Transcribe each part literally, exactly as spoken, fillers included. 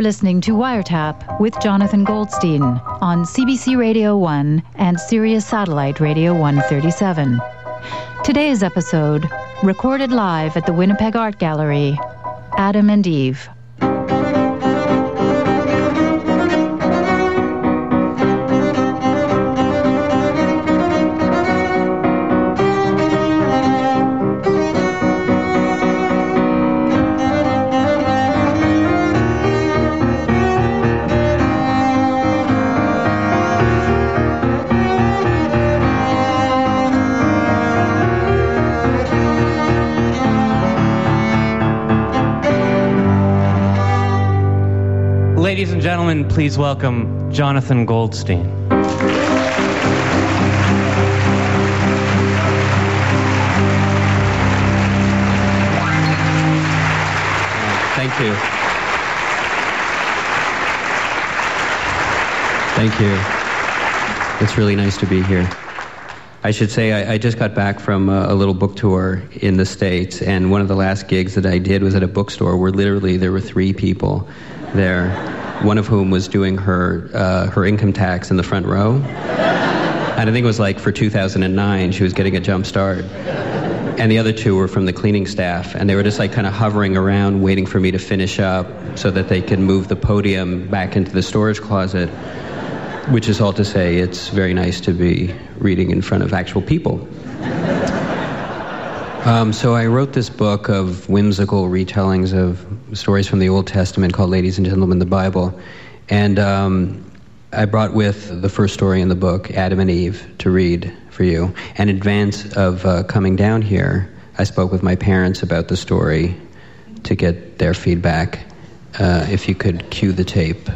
You're listening to Wiretap with Jonathan Goldstein on C B C Radio one and Sirius Satellite Radio one thirty-seven. Today's episode, recorded live at the Winnipeg Art Gallery, Adam and Eve. Ladies and gentlemen, please welcome Jonathan Goldstein. Thank you. Thank you. It's really nice to be here. I should say I, I just got back from a, a little book tour in the States, and one of the last gigs that I did was at a bookstore where literally there were three people there, one of whom was doing her uh, her income tax in the front row. And I think it was like for two thousand nine, she was getting a jump start. And the other two were from the cleaning staff, and they were just like kind of hovering around waiting for me to finish up so that they could move the podium back into the storage closet, which is all to say it's very nice to be reading in front of actual people. Um, so I wrote this book of whimsical retellings of stories from the Old Testament called Ladies and Gentlemen, the Bible. And um, I brought with the first story in the book, Adam and Eve, to read for you. And in advance of uh, coming down here, I spoke with my parents about the story to get their feedback. Uh, if you could cue the tape.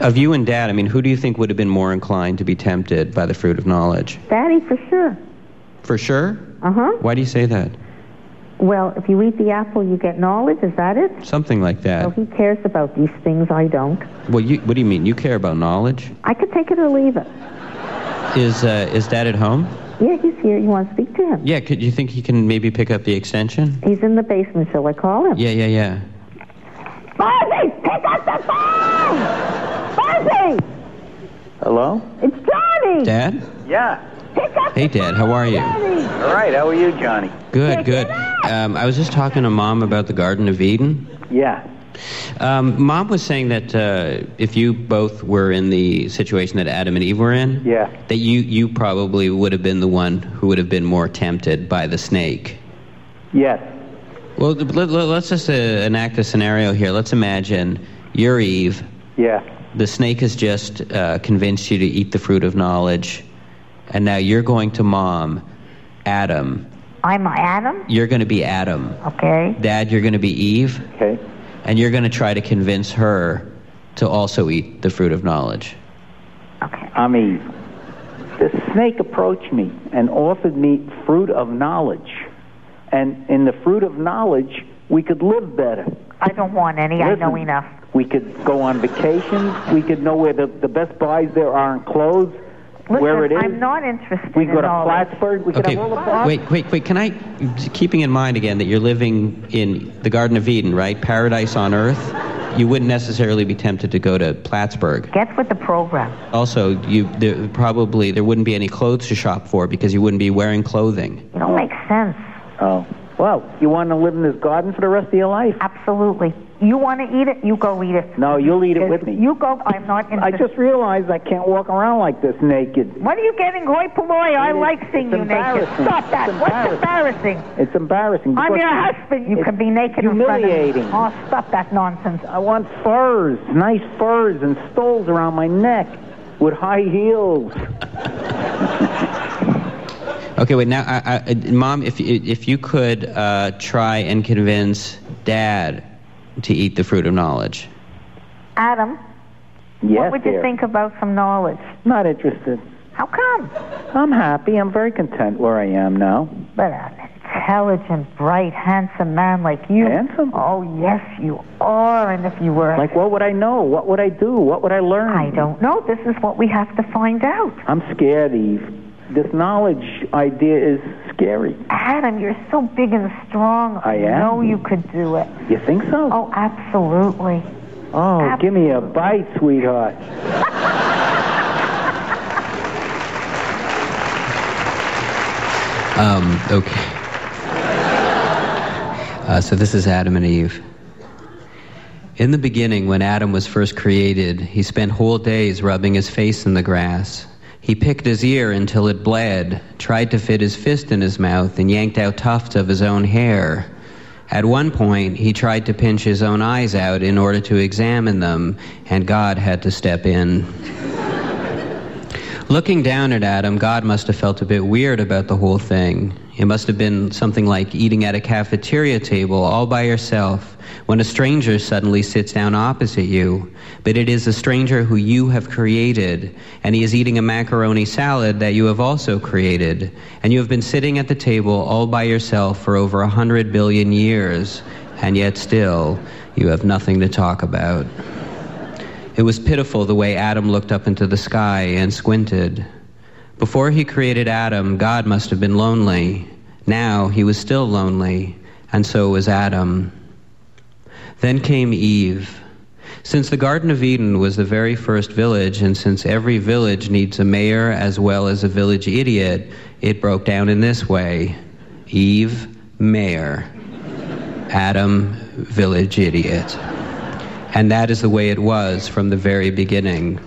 Of you and Dad, I mean, who do you think would have been more inclined to be tempted by the fruit of knowledge? Daddy, for sure. For sure? Uh-huh. Why do you say that? Well, if you eat the apple, you get knowledge, is that it? Something like that. So he cares about these things, I don't. Well, you, what do you mean? You care about knowledge? I could take it or leave it. Is uh, is Dad at home? Yeah, he's here. You want to speak to him? Yeah, could you think he can maybe pick up the extension? He's in the basement, shall I call him? Yeah, yeah, yeah. Fuzzy, pick up the phone! Fuzzy! Hello? It's Johnny! Dad? Yeah. Hey, Dad, how are you? All right, how are you, Johnny? Good, good. Um, I was just talking to Mom about the Garden of Eden. Yeah. Um, Mom was saying that uh, if you both were in the situation that Adam and Eve were in, yeah, that you, you probably would have been the one who would have been more tempted by the snake. Yes. Well, let, let's just uh, enact a scenario here. Let's imagine you're Eve. Yeah. The snake has just uh, convinced you to eat the fruit of knowledge. And now you're going to Mom, Adam. I'm Adam? You're going to be Adam. Okay. Dad, you're going to be Eve. Okay. And you're going to try to convince her to also eat the fruit of knowledge. Okay. I'm Eve. The snake approached me and offered me fruit of knowledge. And in the fruit of knowledge, we could live better. I don't want any. Listen, I know enough. We could go on vacations. We could know where the, the best buys there are in clothes. Listen, where it is. I'm not interested we in all that. Plattsburgh. We go to Plattsburgh. We okay. Can have all the wait, wait, wait. Can I, keeping in mind again that you're living in the Garden of Eden, right? Paradise on earth. You wouldn't necessarily be tempted to go to Plattsburgh. Get with the program. Also, you there, probably there wouldn't be any clothes to shop for because you wouldn't be wearing clothing. It don't make sense. Oh. Well, you want to live in this garden for the rest of your life? Absolutely. You want to eat it? You go eat it. No, you'll eat it with me. You go. I'm not interested. I just realized I can't walk around like this naked. What are you getting, hoi polloi? I like seeing you naked. Stop that. It's What's embarrassing? It's embarrassing. I'm your husband. You can be naked in front of me. Humiliating. Oh, stop that nonsense. I want furs, nice furs and stoles around my neck with high heels. Okay, wait, now, I, I, Mom, if, if you could uh, try and convince Dad to eat the fruit of knowledge. Adam? Yes, what would dear. You think about some knowledge? Not interested. How come? I'm happy. I'm very content where I am now. But an intelligent, bright, handsome man like you. Handsome? Oh, yes, you are. And if you were... Like, what would I know? What would I do? What would I learn? I don't know. This is what we have to find out. I'm scared, Eve. This knowledge idea is scary. Adam, you're so big and strong. I am. I know you could do it. You think so? Oh, absolutely. Oh, absolutely. Give me a bite, sweetheart. um, okay. Uh, so this is Adam and Eve. In the beginning, when Adam was first created, he spent whole days rubbing his face in the grass. He picked his ear until it bled, tried to fit his fist in his mouth, and yanked out tufts of his own hair. At one point, he tried to pinch his own eyes out in order to examine them, and God had to step in. Looking down at Adam, God must have felt a bit weird about the whole thing. It must have been something like eating at a cafeteria table all by yourself when a stranger suddenly sits down opposite you. But it is a stranger who you have created, and he is eating a macaroni salad that you have also created. And you have been sitting at the table all by yourself for over a hundred billion years, and yet still you have nothing to talk about. It was pitiful the way Adam looked up into the sky and squinted. Before he created Adam, God must have been lonely. Now he was still lonely, and so was Adam. Then came Eve. Since the Garden of Eden was the very first village, and since every village needs a mayor as well as a village idiot, it broke down in this way. Eve, mayor. Adam, village idiot. And that is the way it was from the very beginning.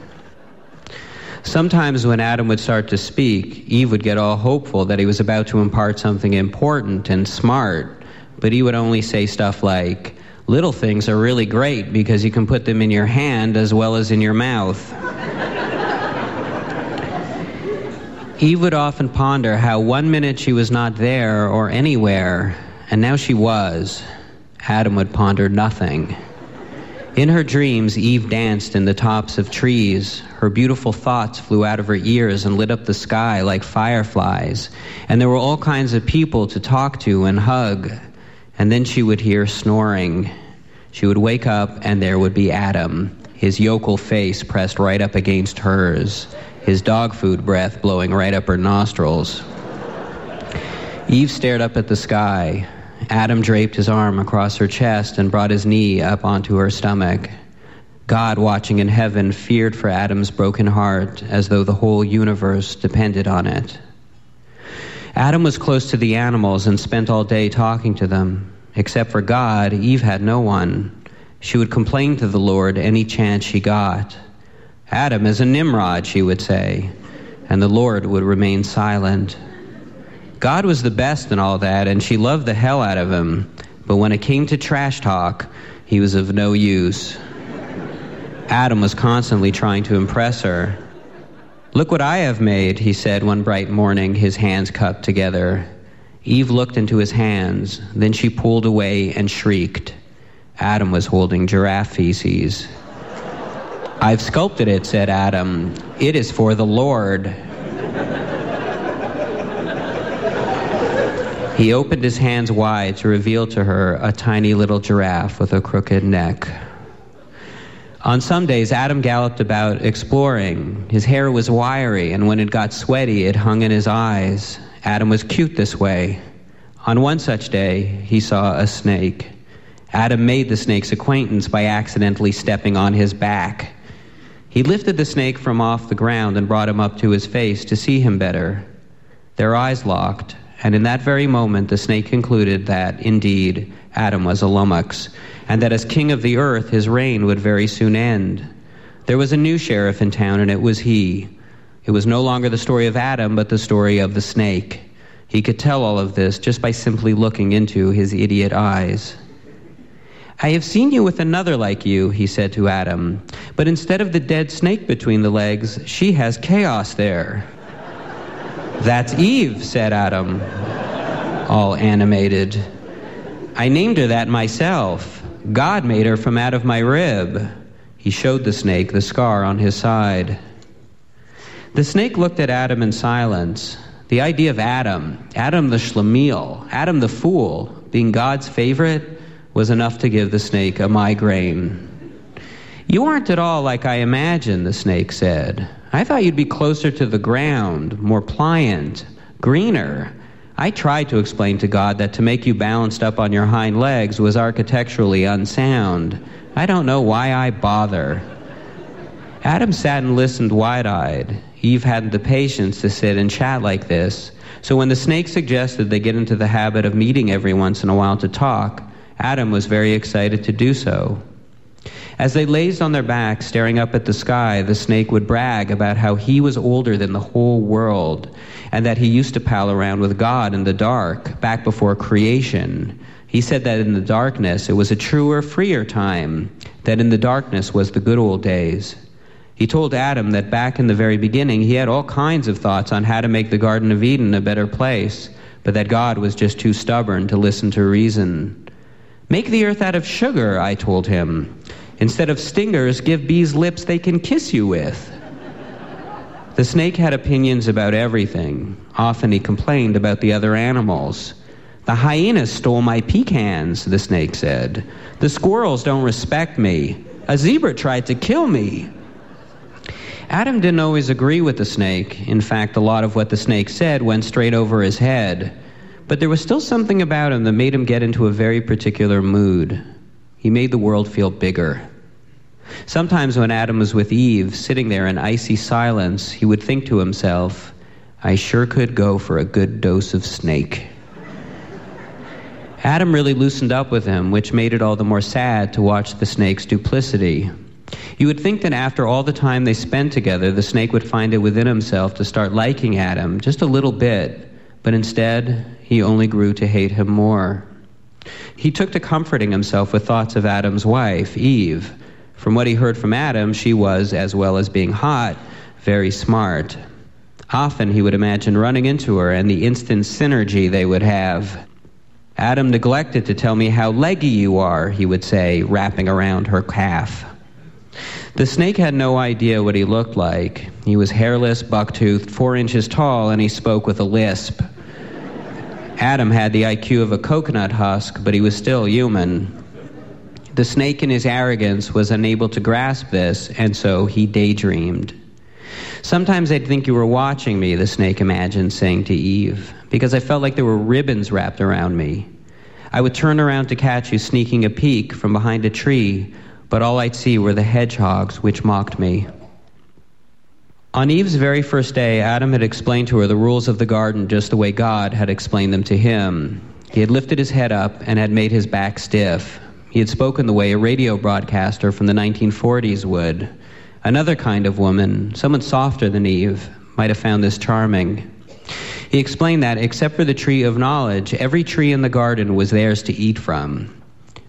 Sometimes when Adam would start to speak, Eve would get all hopeful that he was about to impart something important and smart, but he would only say stuff like, "Little things are really great because you can put them in your hand as well as in your mouth." Eve would often ponder how one minute she was not there or anywhere, and now she was. Adam would ponder nothing. In her dreams, Eve danced in the tops of trees. Her beautiful thoughts flew out of her ears and lit up the sky like fireflies. And there were all kinds of people to talk to and hug. And then she would hear snoring. She would wake up, and there would be Adam, his yokel face pressed right up against hers, his dog food breath blowing right up her nostrils. Eve stared up at the sky. Adam draped his arm across her chest and brought his knee up onto her stomach. God, watching in heaven, feared for Adam's broken heart as though the whole universe depended on it. Adam was close to the animals and spent all day talking to them. Except for God, Eve had no one. She would complain to the Lord any chance she got. "Adam is a Nimrod," she would say, and the Lord would remain silent. God was the best and all that, and she loved the hell out of him. But when it came to trash talk, he was of no use. Adam was constantly trying to impress her. "Look what I have made," he said one bright morning, his hands cupped together. Eve looked into his hands. Then she pulled away and shrieked. Adam was holding giraffe feces. "I've sculpted it," said Adam. "It is for the Lord." He opened his hands wide to reveal to her a tiny little giraffe with a crooked neck. On some days, Adam galloped about exploring. His hair was wiry, and when it got sweaty, it hung in his eyes. Adam was cute this way. On one such day, he saw a snake. Adam made the snake's acquaintance by accidentally stepping on his back. He lifted the snake from off the ground and brought him up to his face to see him better. Their eyes locked. And in that very moment, the snake concluded that, indeed, Adam was a lummox, and that as king of the earth, his reign would very soon end. There was a new sheriff in town, and it was he. It was no longer the story of Adam, but the story of the snake. He could tell all of this just by simply looking into his idiot eyes. "I have seen you with another like you," he said to Adam, "but instead of the dead snake between the legs, she has chaos there." "That's Eve," said Adam, all animated. "I named her that myself. God made her from out of my rib." He showed the snake the scar on his side. The snake looked at Adam in silence. The idea of Adam, Adam the schlemiel, Adam the fool, being God's favorite, was enough to give the snake a migraine. "You aren't at all like I imagined," the snake said. "I thought you'd be closer to the ground, more pliant, greener. I tried to explain to God that to make you balanced up on your hind legs was architecturally unsound. I don't know why I bother. Adam sat and listened wide-eyed. Eve hadn't the patience to sit and chat like this. So when the snake suggested they get into the habit of meeting every once in a while to talk, Adam was very excited to do so. As they lazed on their backs, staring up at the sky, the snake would brag about how he was older than the whole world and that he used to pal around with God in the dark, back before creation. He said that in the darkness it was a truer, freer time, that in the darkness was the good old days. He told Adam that back in the very beginning he had all kinds of thoughts on how to make the Garden of Eden a better place, but that God was just too stubborn to listen to reason. "Make the earth out of sugar," I told him. "Instead of stingers, give bees lips they can kiss you with." The snake had opinions about everything. Often he complained about the other animals. "The hyenas stole my pecans," the snake said. "The squirrels don't respect me. A zebra tried to kill me." Adam didn't always agree with the snake. In fact, a lot of what the snake said went straight over his head. But there was still something about him that made him get into a very particular mood. He made the world feel bigger. Sometimes when Adam was with Eve, sitting there in icy silence, he would think to himself, "I sure could go for a good dose of snake." Adam really loosened up with him, which made it all the more sad to watch the snake's duplicity. You would think that after all the time they spent together, the snake would find it within himself to start liking Adam just a little bit, but instead, he only grew to hate him more. He took to comforting himself with thoughts of Adam's wife, Eve. From what he heard from Adam, she was, as well as being hot, very smart. Often he would imagine running into her and the instant synergy they would have. "Adam neglected to tell me how leggy you are," he would say, wrapping around her calf. The snake had no idea what he looked like. He was hairless, buck-toothed, four inches tall, and he spoke with a lisp. Adam had the I Q of a coconut husk, but he was still human. The snake in his arrogance was unable to grasp this, and so he daydreamed. "Sometimes I'd think you were watching me," the snake imagined saying to Eve, "because I felt like there were ribbons wrapped around me. I would turn around to catch you sneaking a peek from behind a tree, but all I'd see were the hedgehogs which mocked me." On Eve's very first day, Adam had explained to her the rules of the garden just the way God had explained them to him. He had lifted his head up and had made his back stiff. He had spoken the way a radio broadcaster from the nineteen forties would. Another kind of woman, someone softer than Eve, might have found this charming. He explained that, except for the tree of knowledge, every tree in the garden was theirs to eat from.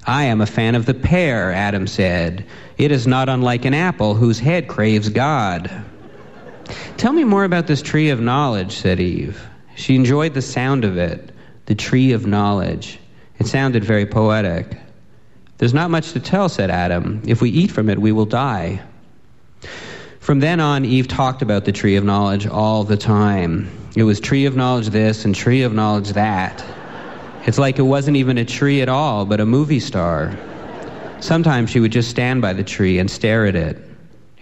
"I am a fan of the pear," Adam said. "It is not unlike an apple whose head craves God." "Tell me more about this tree of knowledge," said Eve. She enjoyed the sound of it, the tree of knowledge. It sounded very poetic. "There's not much to tell," said Adam. "If we eat from it, we will die." From then on, Eve talked about the tree of knowledge all the time. It was tree of knowledge this and tree of knowledge that. It's like it wasn't even a tree at all, but a movie star. Sometimes she would just stand by the tree and stare at it.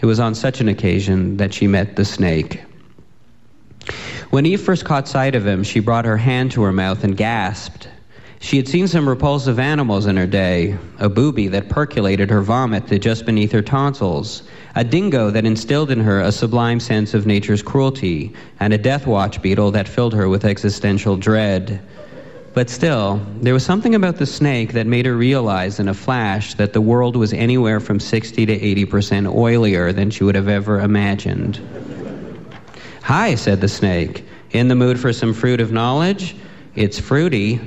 It was on such an occasion that she met the snake. When Eve first caught sight of him, she brought her hand to her mouth and gasped. She had seen some repulsive animals in her day, a booby that percolated her vomit to just beneath her tonsils, a dingo that instilled in her a sublime sense of nature's cruelty, and a death watch beetle that filled her with existential dread. But still, there was something about the snake that made her realize in a flash that the world was anywhere from sixty to eighty percent oilier than she would have ever imagined. "Hi," said the snake. "In the mood for some fruit of knowledge? It's fruity."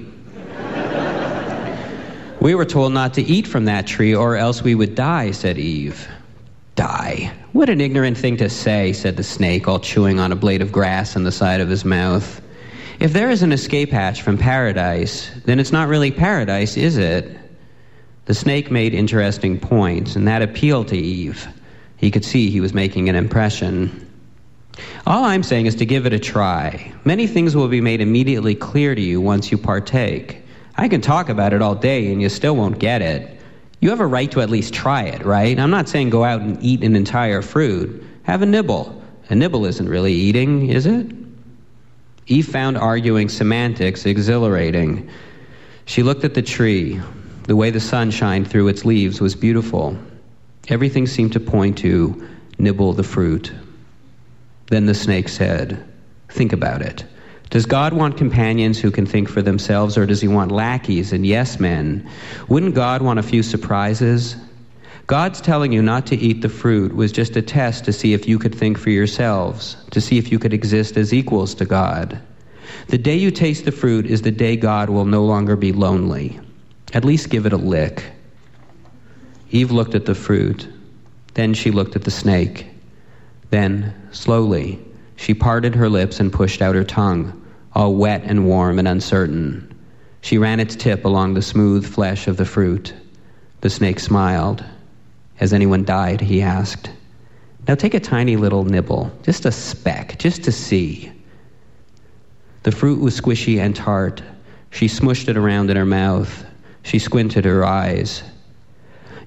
"We were told not to eat from that tree or else we would die," said Eve. "Die? What an ignorant thing to say," said the snake, all chewing on a blade of grass on the side of his mouth. "If there is an escape hatch from paradise, then it's not really paradise, is it?" The snake made interesting points, and that appealed to Eve. He could see he was making an impression. "All I'm saying is to give it a try. Many things will be made immediately clear to you once you partake. I can talk about it all day, and you still won't get it. You have a right to at least try it, right? I'm not saying go out and eat an entire fruit. Have a nibble. A nibble isn't really eating, is it?" Eve found arguing semantics exhilarating. She looked at the tree. The way the sun shined through its leaves was beautiful. Everything seemed to point to nibble the fruit. Then the snake said, think about it. Does God want companions who can think for themselves, or does he want lackeys and yes-men? Wouldn't God want a few surprises? God's telling you not to eat the fruit was just a test to see if you could think for yourselves, to see if you could exist as equals to God. The day you taste the fruit is the day God will no longer be lonely. At least give it a lick. Eve looked at the fruit. Then she looked at the snake. Then, slowly, she parted her lips and pushed out her tongue, all wet and warm and uncertain. She ran its tip along the smooth flesh of the fruit. The snake smiled. Has anyone died? He asked. Now take a tiny little nibble, just a speck, just to see. The fruit was squishy and tart. She smushed it around in her mouth. She squinted her eyes.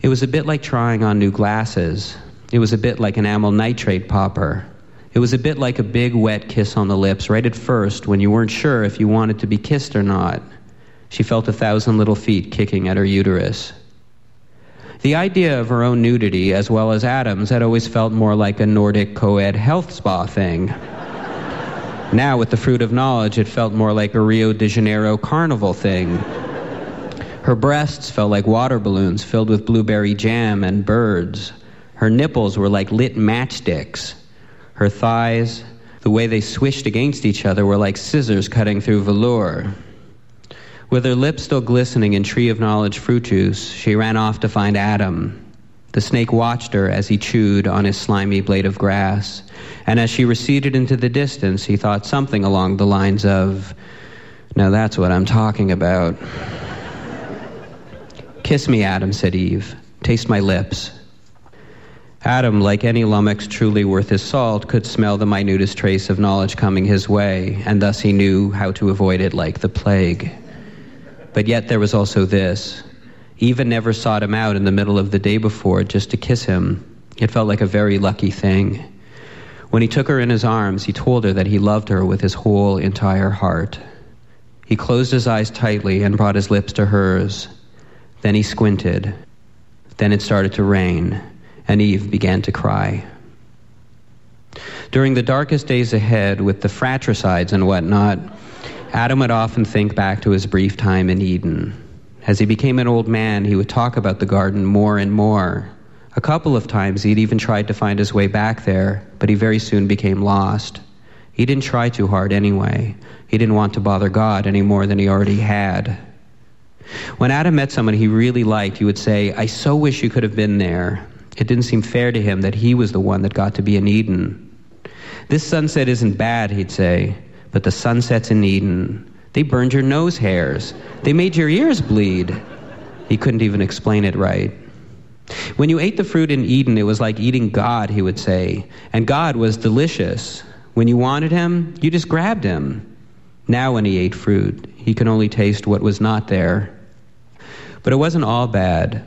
It was a bit like trying on new glasses. It was a bit like an amyl nitrate popper. It was a bit like a big wet kiss on the lips, right at first when you weren't sure if you wanted to be kissed or not. She felt a thousand little feet kicking at her uterus. The idea of her own nudity, as well as Adam's, had always felt more like a Nordic co-ed health spa thing. Now, with the fruit of knowledge, it felt more like a Rio de Janeiro carnival thing. Her breasts felt like water balloons filled with blueberry jam and birds. Her nipples were like lit matchsticks. Her thighs, the way they swished against each other, were like scissors cutting through velour. With her lips still glistening in Tree of Knowledge fruit juice, she ran off to find Adam. The snake watched her as he chewed on his slimy blade of grass, and as she receded into the distance, he thought something along the lines of, now that's what I'm talking about. Kiss me, Adam, said Eve. Taste my lips. Adam, like any lummox truly worth his salt, could smell the minutest trace of knowledge coming his way, and thus he knew how to avoid it like the plague. But yet there was also this. Eve never sought him out in the middle of the day before just to kiss him. It felt like a very lucky thing. When he took her in his arms, he told her that he loved her with his whole entire heart. He closed his eyes tightly and brought his lips to hers. Then he squinted. Then it started to rain, and Eve began to cry. During the darkest days ahead, with the fratricides and whatnot, Adam would often think back to his brief time in Eden. As he became an old man, he would talk about the garden more and more. A couple of times he'd even tried to find his way back there, but he very soon became lost. He didn't try too hard anyway. He didn't want to bother God any more than he already had. When Adam met someone he really liked, he would say, I so wish you could have been there. It didn't seem fair to him that he was the one that got to be in Eden. This sunset isn't bad, he'd say, but the sunsets in Eden, they burned your nose hairs. They made your ears bleed. He couldn't even explain it right. When you ate the fruit in Eden, it was like eating God, he would say. And God was delicious. When you wanted him, you just grabbed him. Now when he ate fruit, he could only taste what was not there. But it wasn't all bad.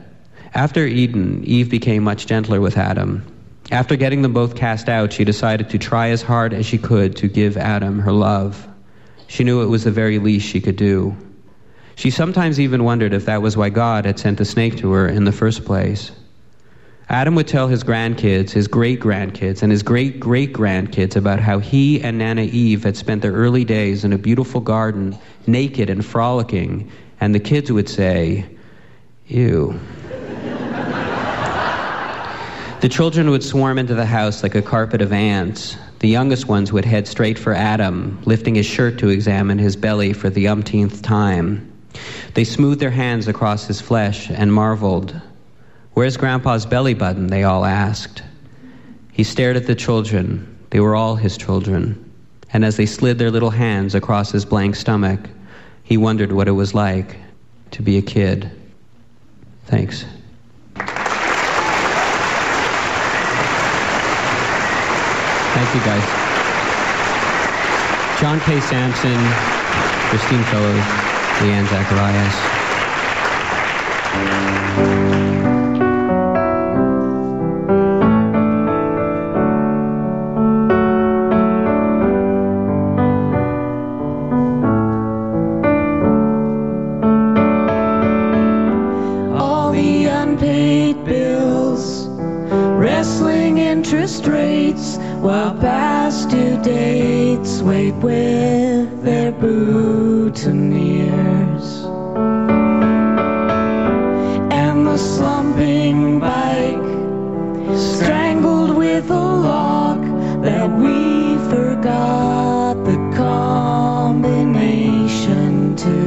After Eden, Eve became much gentler with Adam. After getting them both cast out, she decided to try as hard as she could to give Adam her love. She knew it was the very least she could do. She sometimes even wondered if that was why God had sent the snake to her in the first place. Adam would tell his grandkids, his great-grandkids, and his great-great-grandkids about how he and Nana Eve had spent their early days in a beautiful garden, naked and frolicking, and the kids would say, ew. The children would swarm into the house like a carpet of ants. The youngest ones would head straight for Adam, lifting his shirt to examine his belly for the umpteenth time. They smoothed their hands across his flesh and marveled. Where's Grandpa's belly button? They all asked. He stared at the children. They were all his children. And as they slid their little hands across his blank stomach, he wondered what it was like to be a kid. Thanks. Thank you, guys. John K. Sampson, Christine Fellows, Leanne Zacharias. interest rates while past due dates wait with their boutonnieres. And the slumping bike strangled with a lock that we forgot the combination to.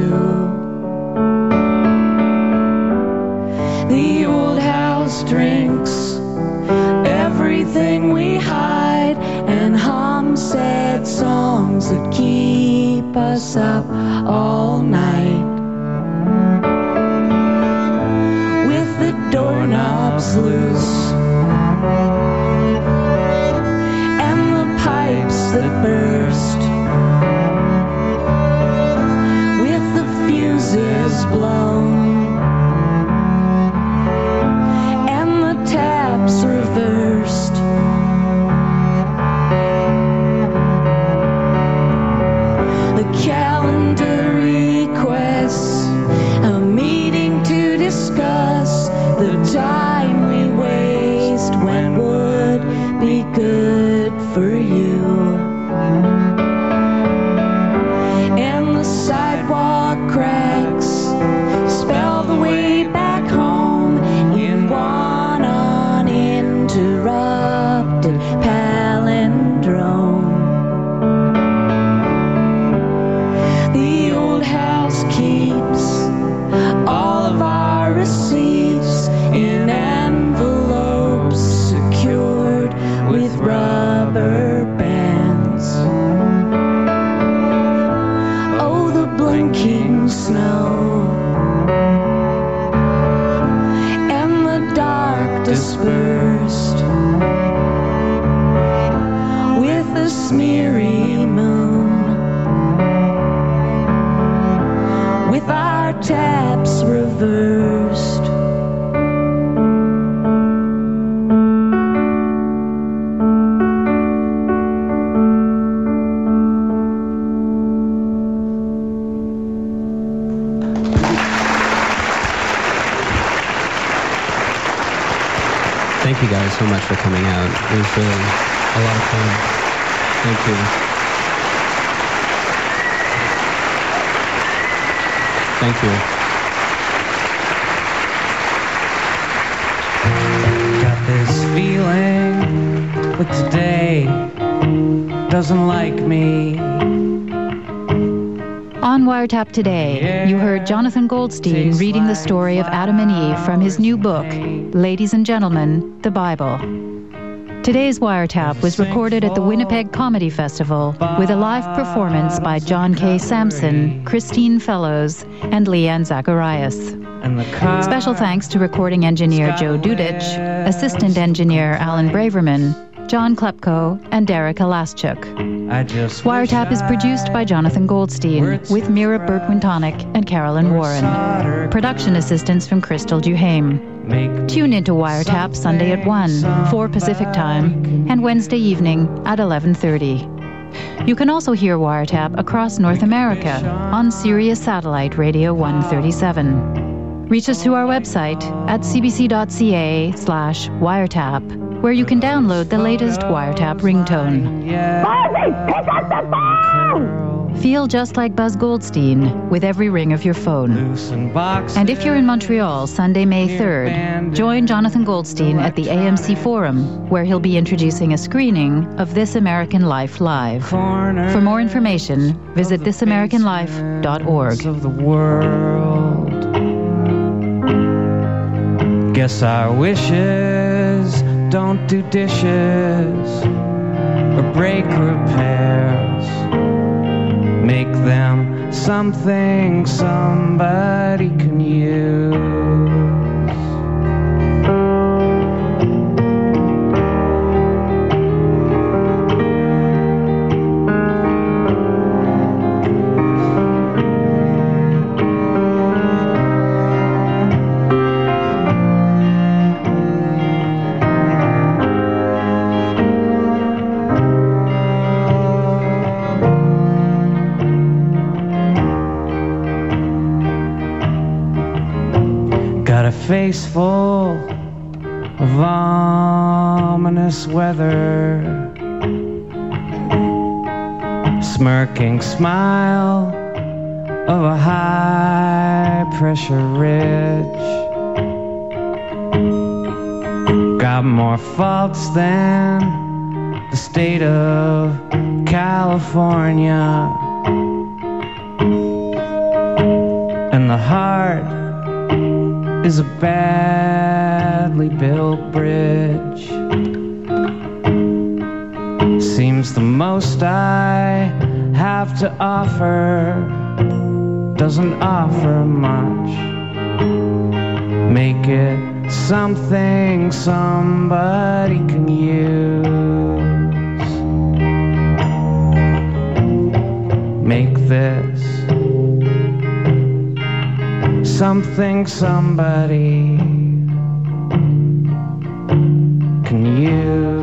The old house drinks everything we hide and hum sad songs that keep us up all night. With the doorknobs loose and the pipes that burst, with the fuses blown and the taps reversed. Calendar requests a meeting to discuss the time we waste when would be good for you. And the sidewalk cracks spell the way back home in one uninterrupted palindrome. Dispersed with a smeary moon, with our taps reversed. Thank you guys so much for coming out. It was really a lot of fun. Thank you. Thank you. Got this feeling that today doesn't like me. On Wiretap today, you heard Jonathan Goldstein reading the story of Adam and Eve from his new book, Ladies and Gentlemen, the Bible. Today's Wiretap was recorded at the Winnipeg Comedy Festival with a live performance by John K. Sampson, Christine Fellows, and Leanne Zacharias. Special thanks to recording engineer Joe Dudich, assistant engineer Alan Braverman, John Klepko, and Derek Alaschuk. Wiretap is produced by Jonathan Goldstein with Mira Berkwintonik and Carolyn Warren. Production assistance from Crystal Duhaime. Tune into Wiretap Sunday at one, four Pacific Time, and Wednesday evening at eleven thirty. You can also hear Wiretap across North America on Sirius Satellite Radio one thirty-seven. Reach us through our website at cbc.ca slash wiretap. Where you can download the latest Wiretap ringtone. Marcy, pick up the phone! Feel just like Buzz Goldstein with every ring of your phone. And if you're in Montreal Sunday, May third, join Jonathan Goldstein at the A M C Forum, where he'll be introducing a screening of This American Life Live. For more information, visit this american life dot org. Guess our wishes don't do dishes or break repairs. Make them something somebody can use. Face full of ominous weather. Smirking smile of a high-pressure ridge. Got more faults than the state of California. And the heart is a badly built bridge. Seems the most I have to offer doesn't offer much. Make it something somebody can use. Make this something somebody can use.